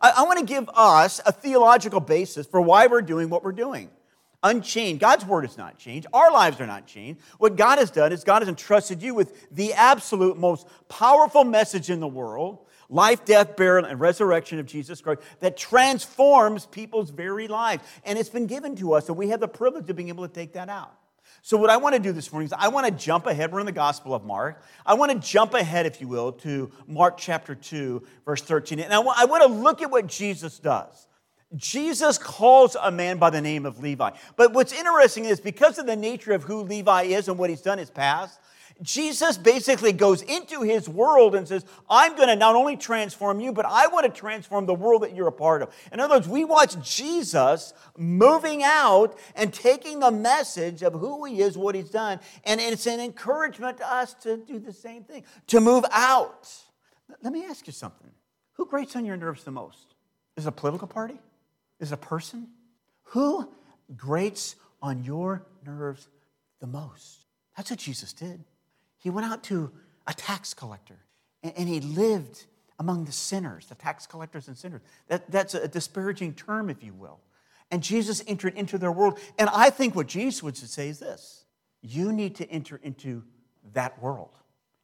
I want to give us a theological basis for why we're doing what we're doing. Unchained. God's word is not changed. Our lives are not changed. What God has done is God has entrusted you with the absolute most powerful message in the world, life, death, burial, and resurrection of Jesus Christ that transforms people's very lives. And it's been given to us, and we have the privilege of being able to take that out. So what I want to do this morning is I want to jump ahead. We're in the Gospel of Mark. I want to jump ahead, if you will, to Mark chapter 2, verse 13. And I want to look at what Jesus does. Jesus calls a man by the name of Levi. But what's interesting is because of the nature of who Levi is and what he's done in his past, Jesus basically goes into his world and says, I'm going to not only transform you, but I want to transform the world that you're a part of. In other words, we watch Jesus moving out and taking the message of who he is, what he's done, and it's an encouragement to us to do the same thing, to move out. Let me ask you something. Who grates on your nerves the most? Is it a political party? Is it a person? Who grates on your nerves the most? That's what Jesus did. He went out to a tax collector, and he lived among the sinners, the tax collectors and sinners. That's a disparaging term, if you will. And Jesus entered into their world. And I think what Jesus would say is this. You need to enter into that world.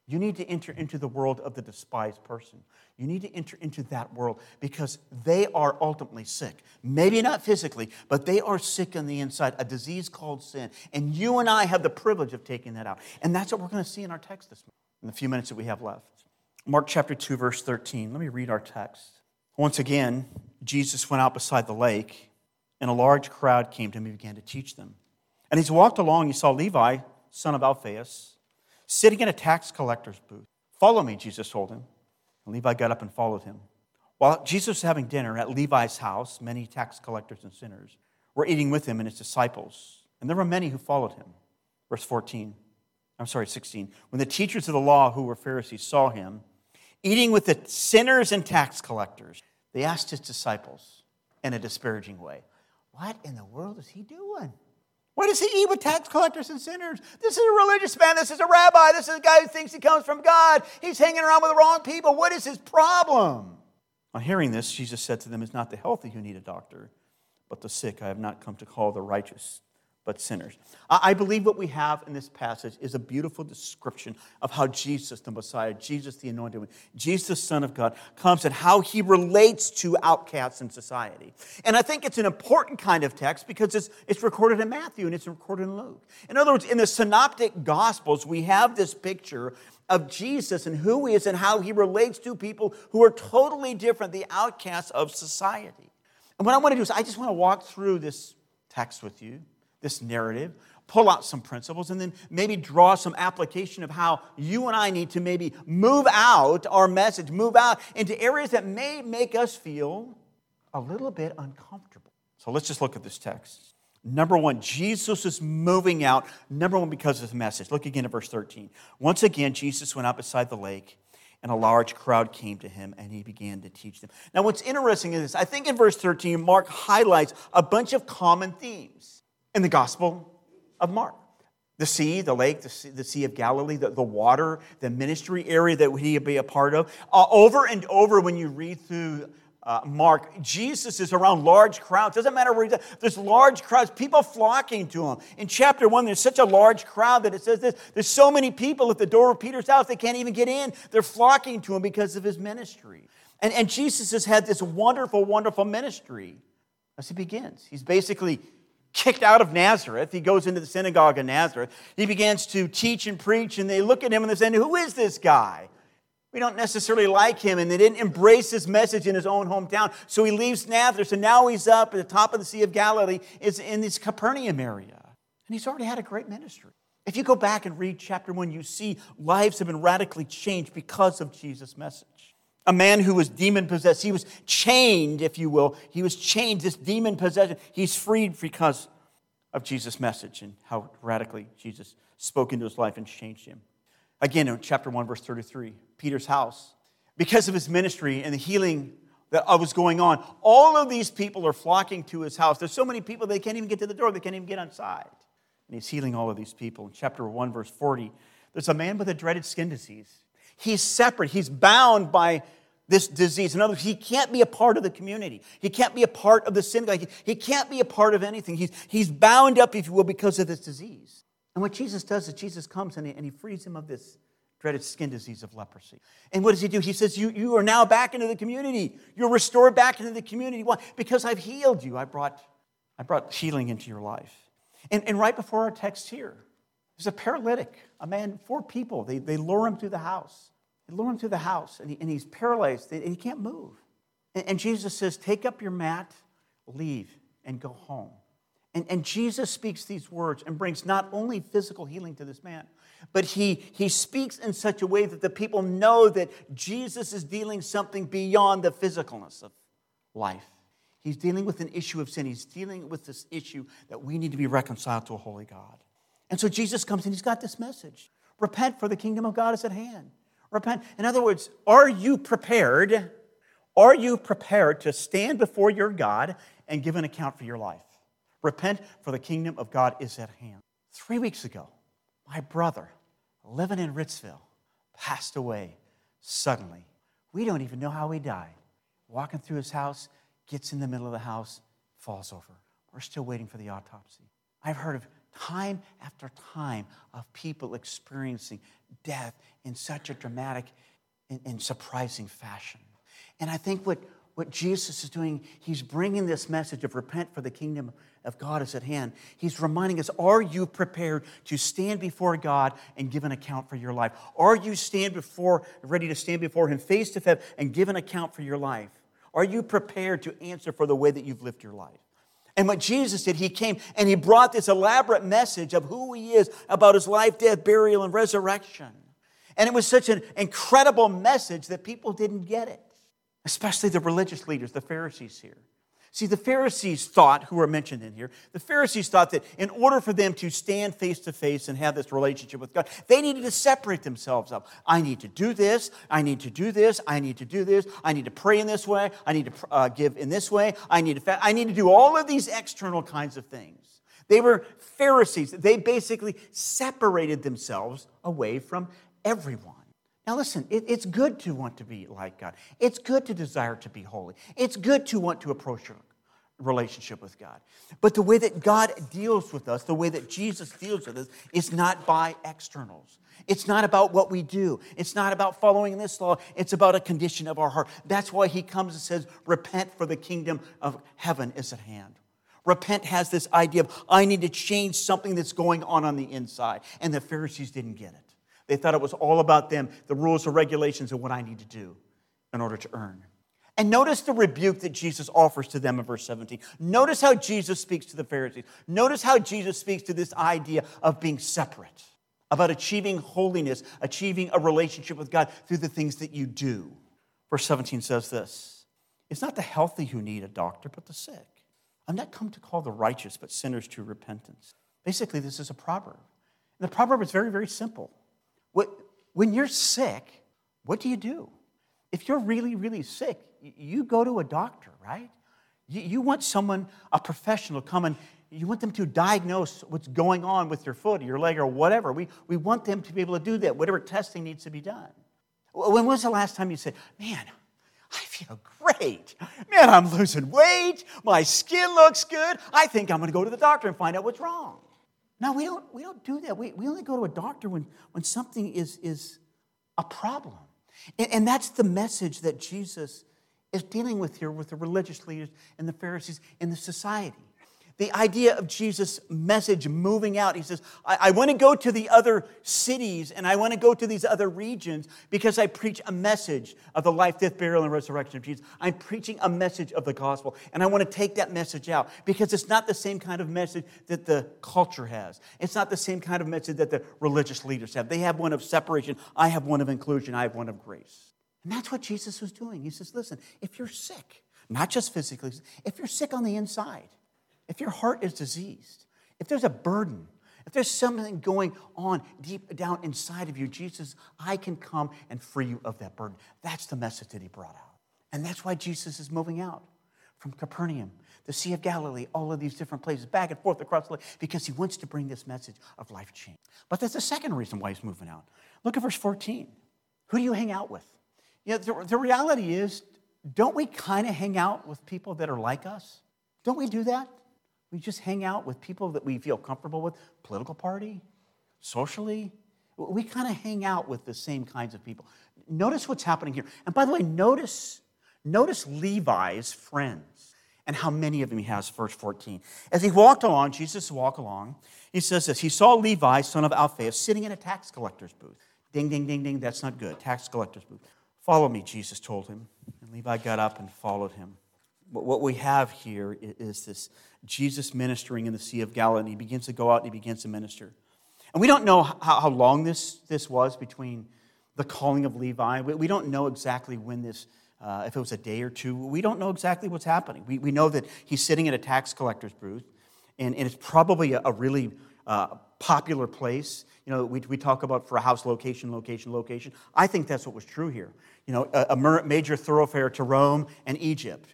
You need to enter into the world of the despised person. You need to enter into that world because they are ultimately sick. Maybe not physically, but they are sick on the inside, a disease called sin. And you and I have the privilege of taking that out. And that's what we're going to see in our text this morning, in the few minutes that we have left. Mark chapter 2, verse 13. Let me read our text. Once again, Jesus went out beside the lake, and a large crowd came to him and began to teach them. And as he walked along, he saw Levi, son of Alphaeus, sitting in a tax collector's booth. Follow me, Jesus told him. And Levi got up and followed him. While Jesus was having dinner at Levi's house, many tax collectors and sinners were eating with him and his disciples. And there were many who followed him. Verse 16. When the teachers of the law, who were Pharisees, saw him eating with the sinners and tax collectors, they asked his disciples in a disparaging way, what in the world is he doing? Why does he eat with tax collectors and sinners? This is a religious man. This is a rabbi. This is a guy who thinks he comes from God. He's hanging around with the wrong people. What is his problem? On hearing this, Jesus said to them, it's not the healthy who need a doctor, but the sick. I have not come to call the righteous, but sinners. I believe what we have in this passage is a beautiful description of how Jesus, the Messiah, Jesus, the Anointed One, Jesus, the Son of God, comes and how he relates to outcasts in society. And I think it's an important kind of text because it's recorded in Matthew and it's recorded in Luke. In other words, in the Synoptic Gospels, we have this picture of Jesus and who he is and how he relates to people who are totally different, the outcasts of society. And what I want to do is I just want to walk through this text with you, this narrative, pull out some principles, and then maybe draw some application of how you and I need to maybe move out our message, move out into areas that may make us feel a little bit uncomfortable. So let's just look at this text. Number one, Jesus is moving out, number one, because of his message. Look again at verse 13. Once again, Jesus went out beside the lake, and a large crowd came to him, and he began to teach them. Now, what's interesting is this. I think in verse 13, Mark highlights a bunch of common themes in the Gospel of Mark. The sea, the lake, the Sea of Galilee, the water, the ministry area that he would be a part of. Over and over when you read through Mark, Jesus is around large crowds. Doesn't matter where he's at. There's large crowds, people flocking to him. In chapter 1, there's such a large crowd that it says this. There's so many people at the door of Peter's house, they can't even get in. They're flocking to him because of his ministry. And Jesus has had this wonderful, wonderful ministry as he begins. He's basically kicked out of Nazareth. He goes into the synagogue in Nazareth. He begins to teach and preach, and they look at him and they say, who is this guy? We don't necessarily like him, and they didn't embrace his message in his own hometown. So he leaves Nazareth, and now he's up at the top of the Sea of Galilee, is in this Capernaum area. And he's already had a great ministry. If you go back and read chapter 1, you see lives have been radically changed because of Jesus' message. A man who was demon-possessed. He was chained, if you will. He was chained, this demon possession. He's freed because of Jesus' message and how radically Jesus spoke into his life and changed him. Again, in chapter 1, verse 33, Peter's house. Because of his ministry and the healing that was going on, all of these people are flocking to his house. There's so many people, they can't even get to the door. They can't even get inside. And he's healing all of these people. In chapter 1, verse 40, there's a man with a dreaded skin disease. He's separate. He's bound by this disease. In other words, he can't be a part of the community. He can't be a part of the synagogue. He can't be a part of anything. He's bound up, if you will, because of this disease. And what Jesus does is Jesus comes and he frees him of this dreaded skin disease of leprosy. And what does he do? He says, you are now back into the community. You're restored back into the community. Why? Because I've healed you. I brought healing into your life. And right before our text here, there's a paralytic, a man, 4 people. They lure him through the house. They lure him through the house, and he's paralyzed, and he can't move. And Jesus says, take up your mat, leave, and go home. And Jesus speaks these words and brings not only physical healing to this man, but he speaks in such a way that the people know that Jesus is dealing something beyond the physicalness of life. He's dealing with an issue of sin. He's dealing with this issue that we need to be reconciled to a holy God. And so Jesus comes and he's got this message. Repent, for the kingdom of God is at hand. Repent. In other words, are you prepared? Are you prepared to stand before your God and give an account for your life? Repent, for the kingdom of God is at hand. 3 weeks ago, my brother, living in Ritzville, passed away suddenly. We don't even know how he died. Walking through his house, gets in the middle of the house, falls over. We're still waiting for the autopsy. I've heard of time after time of people experiencing death in such a dramatic and surprising fashion. And I think what Jesus is doing, he's bringing this message of repent, for the kingdom of God is at hand. He's reminding us, are you prepared to stand before God and give an account for your life? Are you ready to stand before him face to face and give an account for your life? Are you prepared to answer for the way that you've lived your life? And what Jesus did, he came and he brought this elaborate message of who he is, about his life, death, burial, and resurrection. And it was such an incredible message that people didn't get it, especially the religious leaders, the Pharisees here. See, the Pharisees thought, who are mentioned in here, the Pharisees thought that in order for them to stand face to face and have this relationship with God, they needed to separate themselves up. I need to do this. I need to do this. I need to do this. I need to pray in this way. I need to give in this way. I need to fast. I need to do all of these external kinds of things. They were Pharisees. They basically separated themselves away from everyone. Now listen, it's good to want to be like God. It's good to desire to be holy. It's good to want to approach your relationship with God. But the way that God deals with us, the way that Jesus deals with us, is not by externals. It's not about what we do. It's not about following this law. It's about a condition of our heart. That's why he comes and says, repent, for the kingdom of heaven is at hand. Repent has this idea of, I need to change something that's going on the inside. And the Pharisees didn't get it. They thought it was all about them, the rules and regulations and what I need to do in order to earn. And notice the rebuke that Jesus offers to them in verse 17. Notice how Jesus speaks to the Pharisees. Notice how Jesus speaks to this idea of being separate, about achieving holiness, achieving a relationship with God through the things that you do. Verse 17 says this, it's not the healthy who need a doctor, but the sick. I'm not come to call the righteous, but sinners to repentance. Basically, this is a proverb. And the proverb is very, very simple. When you're sick, what do? If you're really, really sick, you go to a doctor, right? You want someone, a professional, come and you want them to diagnose what's going on with your foot or your leg or whatever. We want them to be able to do that, whatever testing needs to be done. When was the last time you said, man, I feel great. Man, I'm losing weight. My skin looks good. I think I'm going to go to the doctor and find out what's wrong. No, we don't do that. We only go to a doctor when something is a problem. And that's the message that Jesus is dealing with here with the religious leaders and the Pharisees and the society. The idea of Jesus' message moving out. He says, I want to go to the other cities and I want to go to these other regions because I preach a message of the life, death, burial, and resurrection of Jesus. I'm preaching a message of the gospel and I want to take that message out because it's not the same kind of message that the culture has. It's not the same kind of message that the religious leaders have. They have one of separation. I have one of inclusion. I have one of grace. And that's what Jesus was doing. He says, listen, if you're sick, not just physically, if you're sick on the inside, if your heart is diseased, if there's a burden, if there's something going on deep down inside of you, Jesus, I can come and free you of that burden. That's the message that he brought out. And that's why Jesus is moving out from Capernaum, the Sea of Galilee, all of these different places, back and forth across the land, because he wants to bring this message of life change. But that's the second reason why he's moving out. Look at verse 14. Who do you hang out with? You know, the reality is, don't we kind of hang out with people that are like us? Don't we do that? We just hang out with people that we feel comfortable with, political party, socially. We kind of hang out with the same kinds of people. Notice what's happening here. And by the way, notice Levi's friends and how many of them he has, verse 14. As he walked along, Jesus walked along, he says this, he saw Levi, son of Alphaeus, sitting in a tax collector's booth. Ding, ding, ding, ding, that's not good, tax collector's booth. Follow me, Jesus told him. And Levi got up and followed him. What we have here is this Jesus ministering in the Sea of Galilee. He begins to go out and he begins to minister. And we don't know how long this was between the calling of Levi. We don't know exactly when this, if it was a day or two. We don't know exactly what's happening. We know that he's sitting in a tax collector's booth, and it's probably a really popular place. You know, we talk about for a house, location, location, location. I think that's what was true here. You know, a major thoroughfare to Rome and Egypt.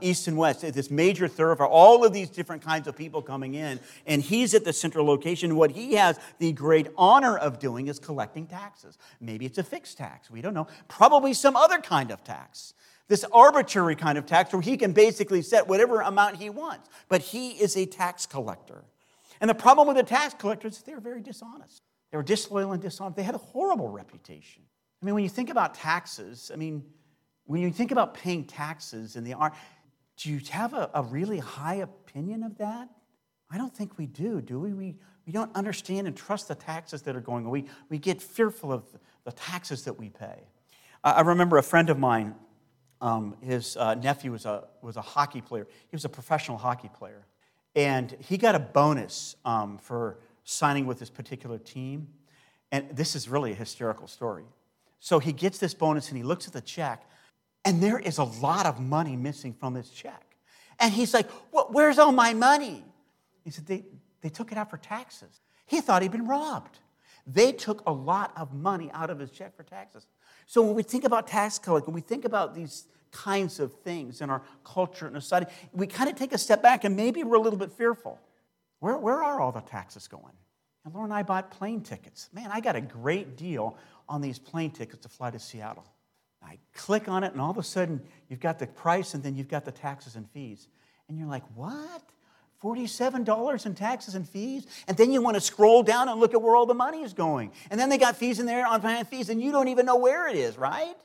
East and west, this major thoroughfare, all of these different kinds of people coming in, and he's at the central location. What he has the great honor of doing is collecting taxes. Maybe it's a fixed tax. We don't know. Probably some other kind of tax. This arbitrary kind of tax where he can basically set whatever amount he wants. But he is a tax collector. And the problem with the tax collectors is they're very dishonest. They were disloyal and dishonest. They had a horrible reputation. I mean, when you think about taxes, when you think about paying taxes in the art, do you have a really high opinion of that? I don't think we do we? We don't understand and trust the taxes that are going away. We get fearful of the taxes that we pay. I remember a friend of mine, his nephew was a hockey player. He was a professional hockey player. And he got a bonus for signing with this particular team. And this is really a hysterical story. So he gets this bonus and he looks at the check, and there is a lot of money missing from this check. And he's like, well, where's all my money? He said, they took it out for taxes. He thought he'd been robbed. They took a lot of money out of his check for taxes. So when we think about tax collecting, we think about these kinds of things in our culture and society, we kind of take a step back and maybe we're a little bit fearful. Where are all the taxes going? And Laura and I bought plane tickets. Man, I got a great deal on these plane tickets to fly to Seattle. I click on it, and all of a sudden, you've got the price, and then you've got the taxes and fees. And you're like, what? $47 in taxes and fees? And then you want to scroll down and look at where all the money is going. And then they got fees in there on finance fees, and you don't even know where it is, right?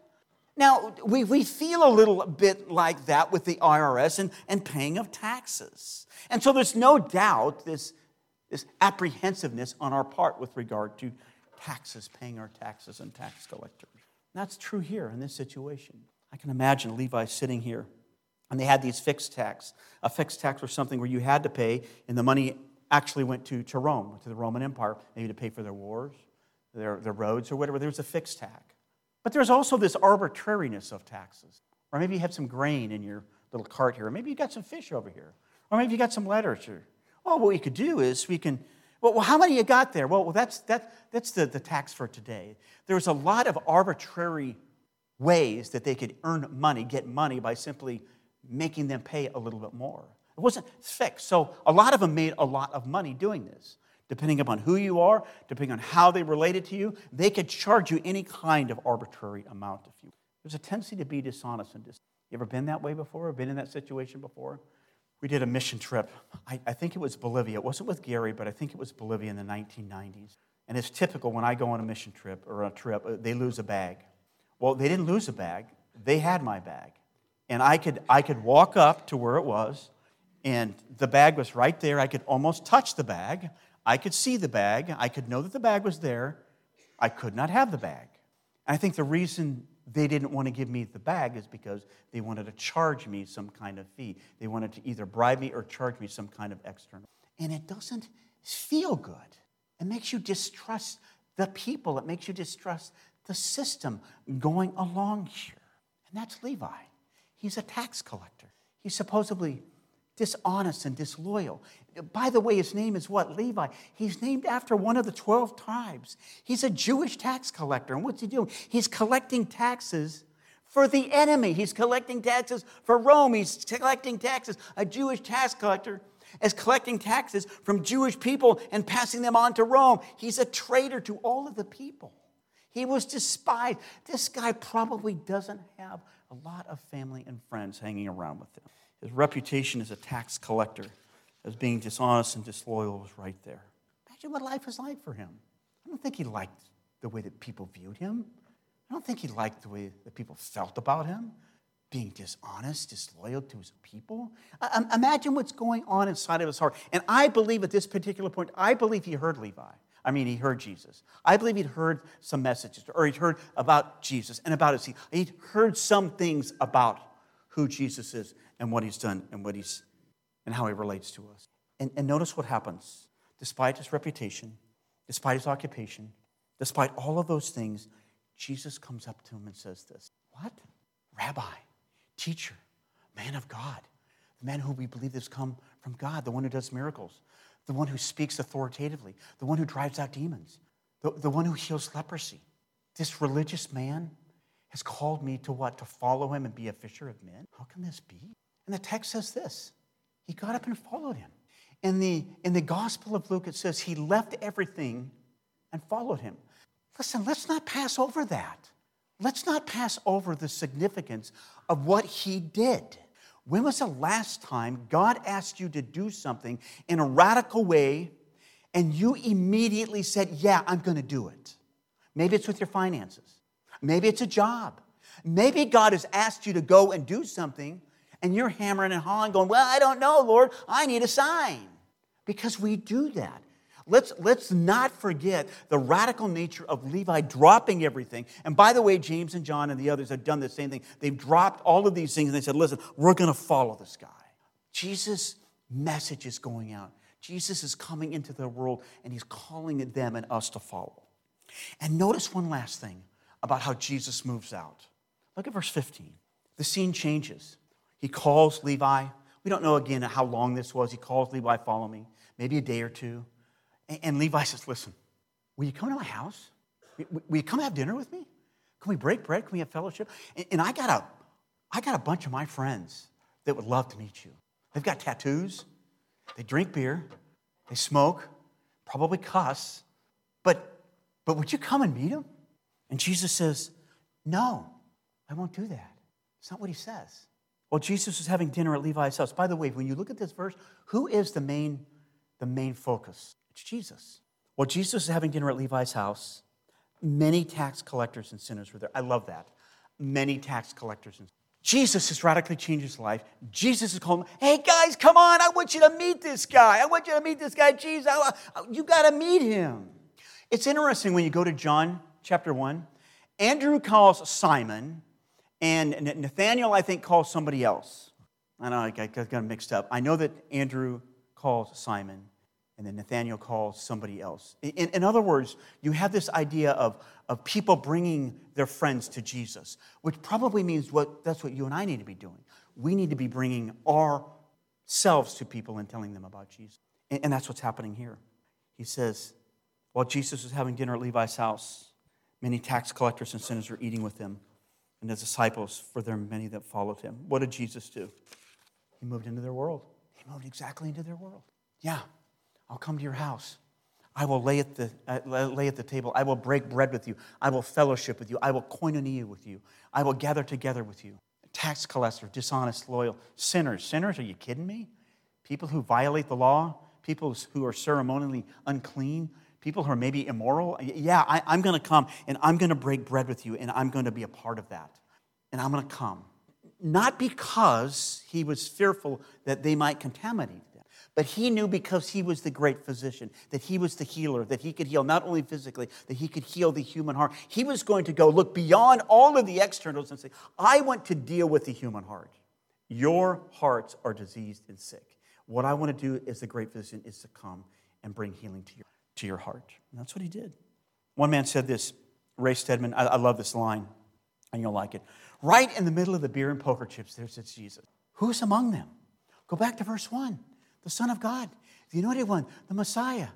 Now, we feel a little bit like that with the IRS and paying of taxes. And so there's no doubt this apprehensiveness on our part with regard to taxes, paying our taxes and tax collectors. That's true here in this situation. I can imagine Levi sitting here, and they had these fixed tax. A fixed tax was something where you had to pay, and the money actually went to Rome, to the Roman Empire, maybe to pay for their wars, their roads, or whatever. There was a fixed tax. But there's also this arbitrariness of taxes. Or maybe you have some grain in your little cart here, or maybe you got some fish over here, or maybe you got some literature. Oh, what we could do is we can... Well, how many you got there? Well, that's the tax for today. There was a lot of arbitrary ways that they could earn money, get money, by simply making them pay a little bit more. It wasn't fixed. So a lot of them made a lot of money doing this. Depending upon who you are, depending on how they related to you, they could charge you any kind of arbitrary amount if you. There's a tendency to be dishonest and dishonest. You ever been that way before? Or been in that situation before? We did a mission trip. I think it was Bolivia. It wasn't with Gary, but I think it was Bolivia in the 1990s. And it's typical when I go on a mission trip or a trip, they lose a bag. Well, they didn't lose a bag. They had my bag. And I could walk up to where it was, and the bag was right there. I could almost touch the bag. I could see the bag. I could know that the bag was there. I could not have the bag. And I think the reason they didn't want to give me the bag is because they wanted to charge me some kind of fee. They wanted to either bribe me or charge me some kind of external. And it doesn't feel good. It makes you distrust the people. It makes you distrust the system going along here. And that's Levi. He's a tax collector. He's supposedly dishonest and disloyal. By the way, his name is what? Levi. He's named after one of the 12 tribes. He's a Jewish tax collector. And what's he doing? He's collecting taxes for the enemy. He's collecting taxes for Rome. He's collecting taxes. A Jewish tax collector is collecting taxes from Jewish people and passing them on to Rome. He's a traitor to all of the people. He was despised. This guy probably doesn't have a lot of family and friends hanging around with him. His reputation as a tax collector, as being dishonest and disloyal, was right there. Imagine what life was like for him. I don't think he liked the way that people viewed him. I don't think he liked the way that people felt about him, being dishonest, disloyal to his people. Imagine what's going on inside of his heart. And I believe at this particular point, I believe he heard Levi. I mean, he heard Jesus. I believe he'd heard some messages, or he'd heard about Jesus and about his. He'd heard some things about who Jesus is and what he's done and what he's and how he relates to us. And notice what happens. Despite his reputation, despite his occupation, despite all of those things, Jesus comes up to him and says this. What? Rabbi, teacher, man of God, the man who we believe has come from God, the one who does miracles, the one who speaks authoritatively, the one who drives out demons, the one who heals leprosy. This religious man has called me to what? To follow him and be a fisher of men? How can this be? And the text says this. He got up and followed him. In the Gospel of Luke, it says he left everything and followed him. Listen, let's not pass over that. Let's not pass over the significance of what he did. When was the last time God asked you to do something in a radical way and you immediately said, yeah, I'm going to do it? Maybe it's with your finances. Maybe it's a job. Maybe God has asked you to go and do something and you're hammering and hawing going, well, I don't know, Lord, I need a sign. Because we do that. Let's not forget the radical nature of Levi dropping everything. And by the way, James and John and the others have done the same thing. They've dropped all of these things and they said, listen, we're going to follow this guy. Jesus' message is going out. Jesus is coming into the world and he's calling them and us to follow. And notice one last thing about how Jesus moves out. Look at verse 15. The scene changes. He calls Levi. We don't know again how long this was. He calls Levi, follow me, maybe a day or two. And Levi says, listen, will you come to my house? Will you come have dinner with me? Can we break bread? Can we have fellowship? And I got a bunch of my friends that would love to meet you. They've got tattoos. They drink beer. They smoke. Probably cuss. But would you come and meet them? And Jesus says, no, I won't do that. It's not what he says. Well, Jesus was having dinner at Levi's house. By the way, when you look at this verse, who is the main focus? Jesus. Well, Jesus is having dinner at Levi's house. Many tax collectors and sinners were there. I love that. Many tax collectors and sinners. Jesus has radically changed his life. Jesus is calling, hey guys, come on, I want you to meet this guy. I want you to meet this guy, Jesus. You got to meet him. It's interesting when you go to John chapter 1. Andrew calls Simon, and Nathaniel, I think, calls somebody else. I know, I got them mixed up. I know that Andrew calls Simon, and then Nathaniel calls somebody else. In other words, you have this idea of people bringing their friends to Jesus, which probably means that's what you and I need to be doing. We need to be bringing ourselves to people and telling them about Jesus. And that's what's happening here. He says, while Jesus was having dinner at Levi's house, many tax collectors and sinners were eating with him, and his disciples, for there are many that followed him. What did Jesus do? He moved into their world. He moved exactly into their world. Yeah. I'll come to your house. I will lay at the table. I will break bread with you. I will fellowship with you. I will koinonia with you. I will gather together with you. Tax collector, dishonest, loyal, sinners. Sinners, are you kidding me? People who violate the law, people who are ceremonially unclean, people who are maybe immoral. Yeah, I'm going to come and I'm going to break bread with you and I'm going to be a part of that. And I'm going to come. Not because he was fearful that they might contaminate. But he knew because he was the great physician, that he was the healer, that he could heal not only physically, that he could heal the human heart. He was going to go look beyond all of the externals and say, I want to deal with the human heart. Your hearts are diseased and sick. What I want to do as the great physician is to come and bring healing to your heart. And that's what he did. One man said this, Ray Stedman, I love this line, and you'll like it. Right in the middle of the beer and poker chips, there sits Jesus. Who's among them? Go back to verse 1. The Son of God, the Anointed One, the Messiah.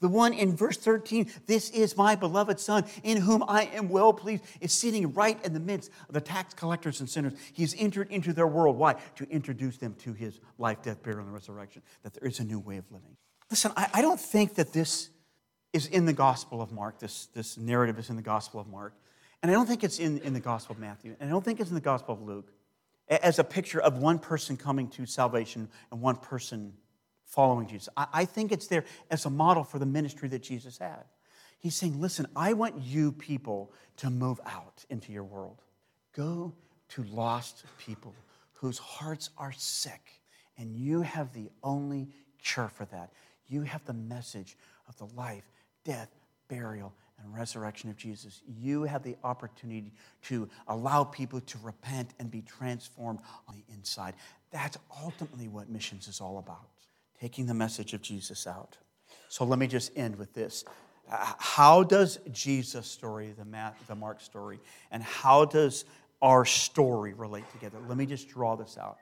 The one in verse 13, this is my beloved Son, in whom I am well pleased, is sitting right in the midst of the tax collectors and sinners. He's entered into their world. Why? To introduce them to his life, death, burial, and resurrection, that there is a new way of living. Listen, I don't think that this is in the Gospel of Mark. This narrative is in the Gospel of Mark. And I don't think it's in the Gospel of Matthew. And I don't think it's in the Gospel of Luke. As a picture of one person coming to salvation and one person following Jesus. I think it's there as a model for the ministry that Jesus had. He's saying, listen, I want you people to move out into your world. Go to lost people whose hearts are sick. And you have the only cure for that. You have the message of the life, death, burial, and resurrection of Jesus. You have the opportunity to allow people to repent and be transformed on the inside. That's ultimately what missions is all about, taking the message of Jesus out. So let me just end with this. How does Jesus' story, the Mark story, and how does our story relate together? Let me just draw this out.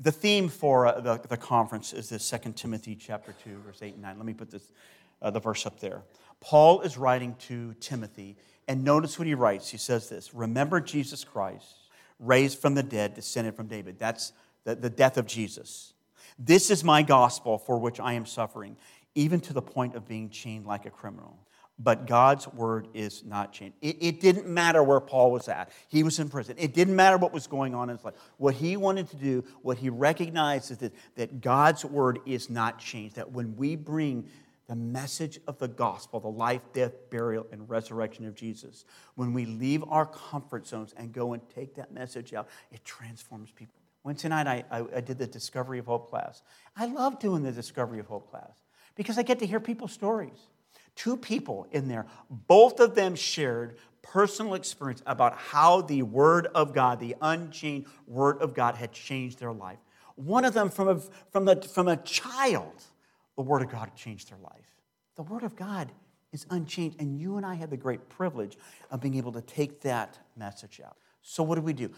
The theme for the conference is this 2 Timothy chapter 2, verse 8 and 9. Let me put this the verse up there. Paul is writing to Timothy, and notice what he writes. He says this, remember Jesus Christ, raised from the dead, descended from David. That's the death of Jesus. This is my gospel for which I am suffering, even to the point of being chained like a criminal. But God's word is not chained. It didn't matter where Paul was at. He was in prison. It didn't matter what was going on in his life. What he wanted to do, what he recognized is that God's word is not changed, that when we bring the message of the gospel, the life, death, burial, and resurrection of Jesus, when we leave our comfort zones and go and take that message out, it transforms people. Wednesday night, I did the Discovery of Hope class. I love doing the Discovery of Hope class because I get to hear people's stories. 2 people in there, both of them shared personal experience about how the Word of God, the unchanged Word of God, had changed their life. One of them from a child. The Word of God changed their life. The Word of God is unchanged, and you and I have the great privilege of being able to take that message out. So what do we do?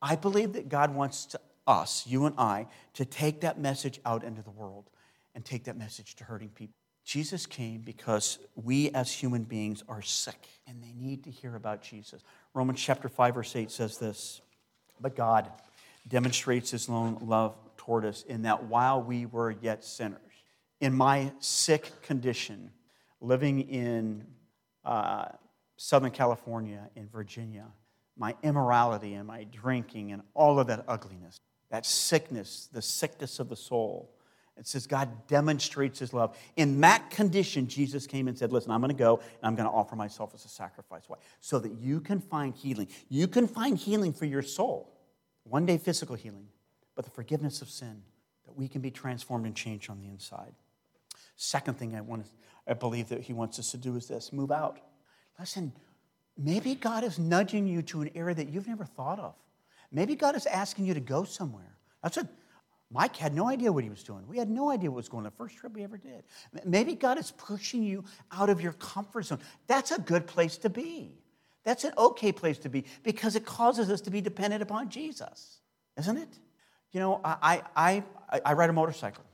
I believe that God wants us, you and I, to take that message out into the world and take that message to hurting people. Jesus came because we as human beings are sick, and they need to hear about Jesus. Romans chapter 5, verse 8 says this, but God demonstrates his own love toward us in that while we were yet sinners, in my sick condition, living in Southern California, in Virginia, my immorality and my drinking and all of that ugliness, that sickness, the sickness of the soul. It says God demonstrates his love. In that condition, Jesus came and said, listen, I'm going to go and I'm going to offer myself as a sacrifice. Why? So that you can find healing. You can find healing for your soul. One day physical healing, but the forgiveness of sin, that we can be transformed and changed on the inside. Second thing I believe that he wants us to do is this, move out. Listen, maybe God is nudging you to an area that you've never thought of. Maybe God is asking you to go somewhere. That's what Mike had no idea what he was doing. We had no idea what was going on the first trip we ever did. Maybe God is pushing you out of your comfort zone. That's a good place to be. That's an okay place to be because it causes us to be dependent upon Jesus, isn't it? You know, I ride a motorcycle,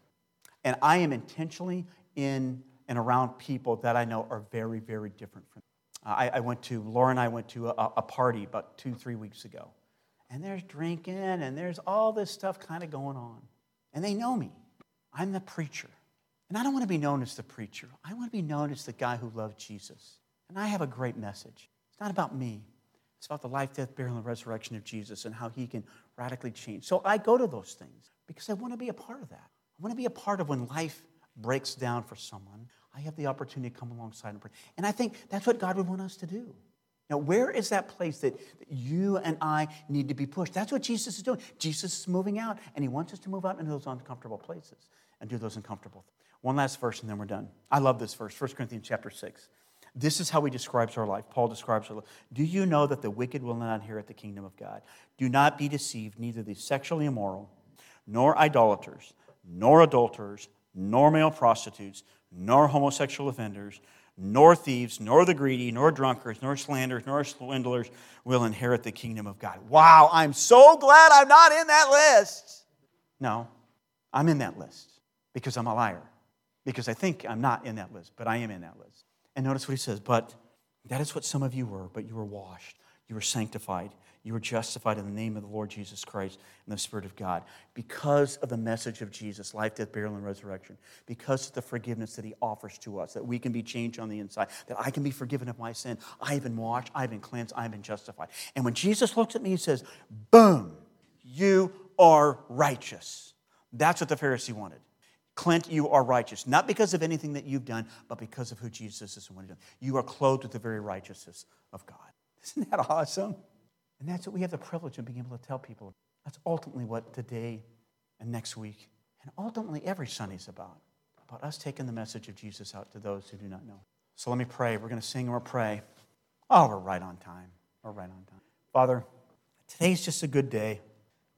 and I am intentionally in and around people that I know are very, very different from me. Laura and I went to a party about 2-3 weeks ago, and there's drinking, and there's all this stuff kind of going on, and they know me. I'm the preacher, and I don't want to be known as the preacher. I want to be known as the guy who loved Jesus, and I have a great message. It's not about me. It's about the life, death, burial, and resurrection of Jesus and how he can radically change. So I go to those things because I want to be a part of that. I want to be a part of when life breaks down for someone. I have the opportunity to come alongside and pray. And I think that's what God would want us to do. Now, where is that place that you and I need to be pushed? That's what Jesus is doing. Jesus is moving out, and he wants us to move out into those uncomfortable places and do those uncomfortable things. One last verse, and then we're done. I love this verse, 1 Corinthians chapter 6. This is how he describes our life. Paul describes our life. Do you know that the wicked will not inherit the kingdom of God? Do not be deceived, neither the sexually immoral, nor idolaters, nor adulterers, nor male prostitutes, nor homosexual offenders, nor thieves, nor the greedy, nor drunkards, nor slanderers, nor swindlers will inherit the kingdom of God. Wow, I'm so glad I'm not in that list. No, I'm in that list because I'm a liar, because I think I'm not in that list, but I am in that list. And notice what he says, but that is what some of you were, but you were washed, you were sanctified, You were justified in the name of the Lord Jesus Christ and the Spirit of God. Because of the message of Jesus, life, death, burial, and resurrection. Because of the forgiveness that he offers to us, that we can be changed on the inside, that I can be forgiven of my sin. I've been washed, I've been cleansed, I've been justified. And when Jesus looks at me, he says, boom, you are righteous. That's what the Pharisee wanted. Clint, you are righteous, not because of anything that you've done, but because of who Jesus is and what he done. You are clothed with the very righteousness of God. Isn't that awesome? And that's what we have the privilege of being able to tell people. That's ultimately what today and next week and ultimately every Sunday is about us taking the message of Jesus out to those who do not know. So let me pray. We're going to sing or pray. Oh, we're right on time. We're right on time. Father, today's just a good day.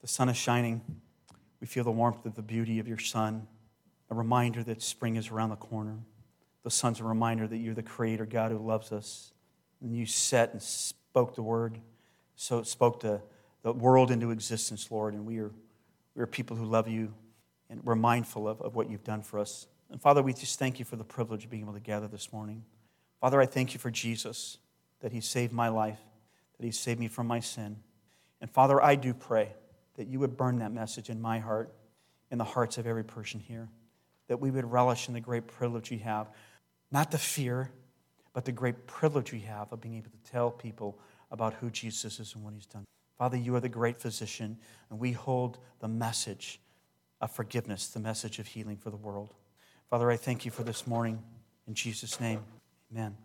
The sun is shining. We feel the warmth of the beauty of your sun. A reminder that spring is around the corner. The sun's a reminder that you're the creator God who loves us. And you set and spoke the word. So it spoke the world into existence, Lord. And we are people who love you. And we're mindful of what you've done for us. And Father, we just thank you for the privilege of being able to gather this morning. Father, I thank you for Jesus, that he saved my life, that he saved me from my sin. And Father, I do pray that you would burn that message in my heart, in the hearts of every person here. That we would relish in the great privilege we have, not the fear, but the great privilege we have of being able to tell people about who Jesus is and what he's done. Father, you are the great physician, and we hold the message of forgiveness, the message of healing for the world. Father, I thank you for this morning. In Jesus' name, amen.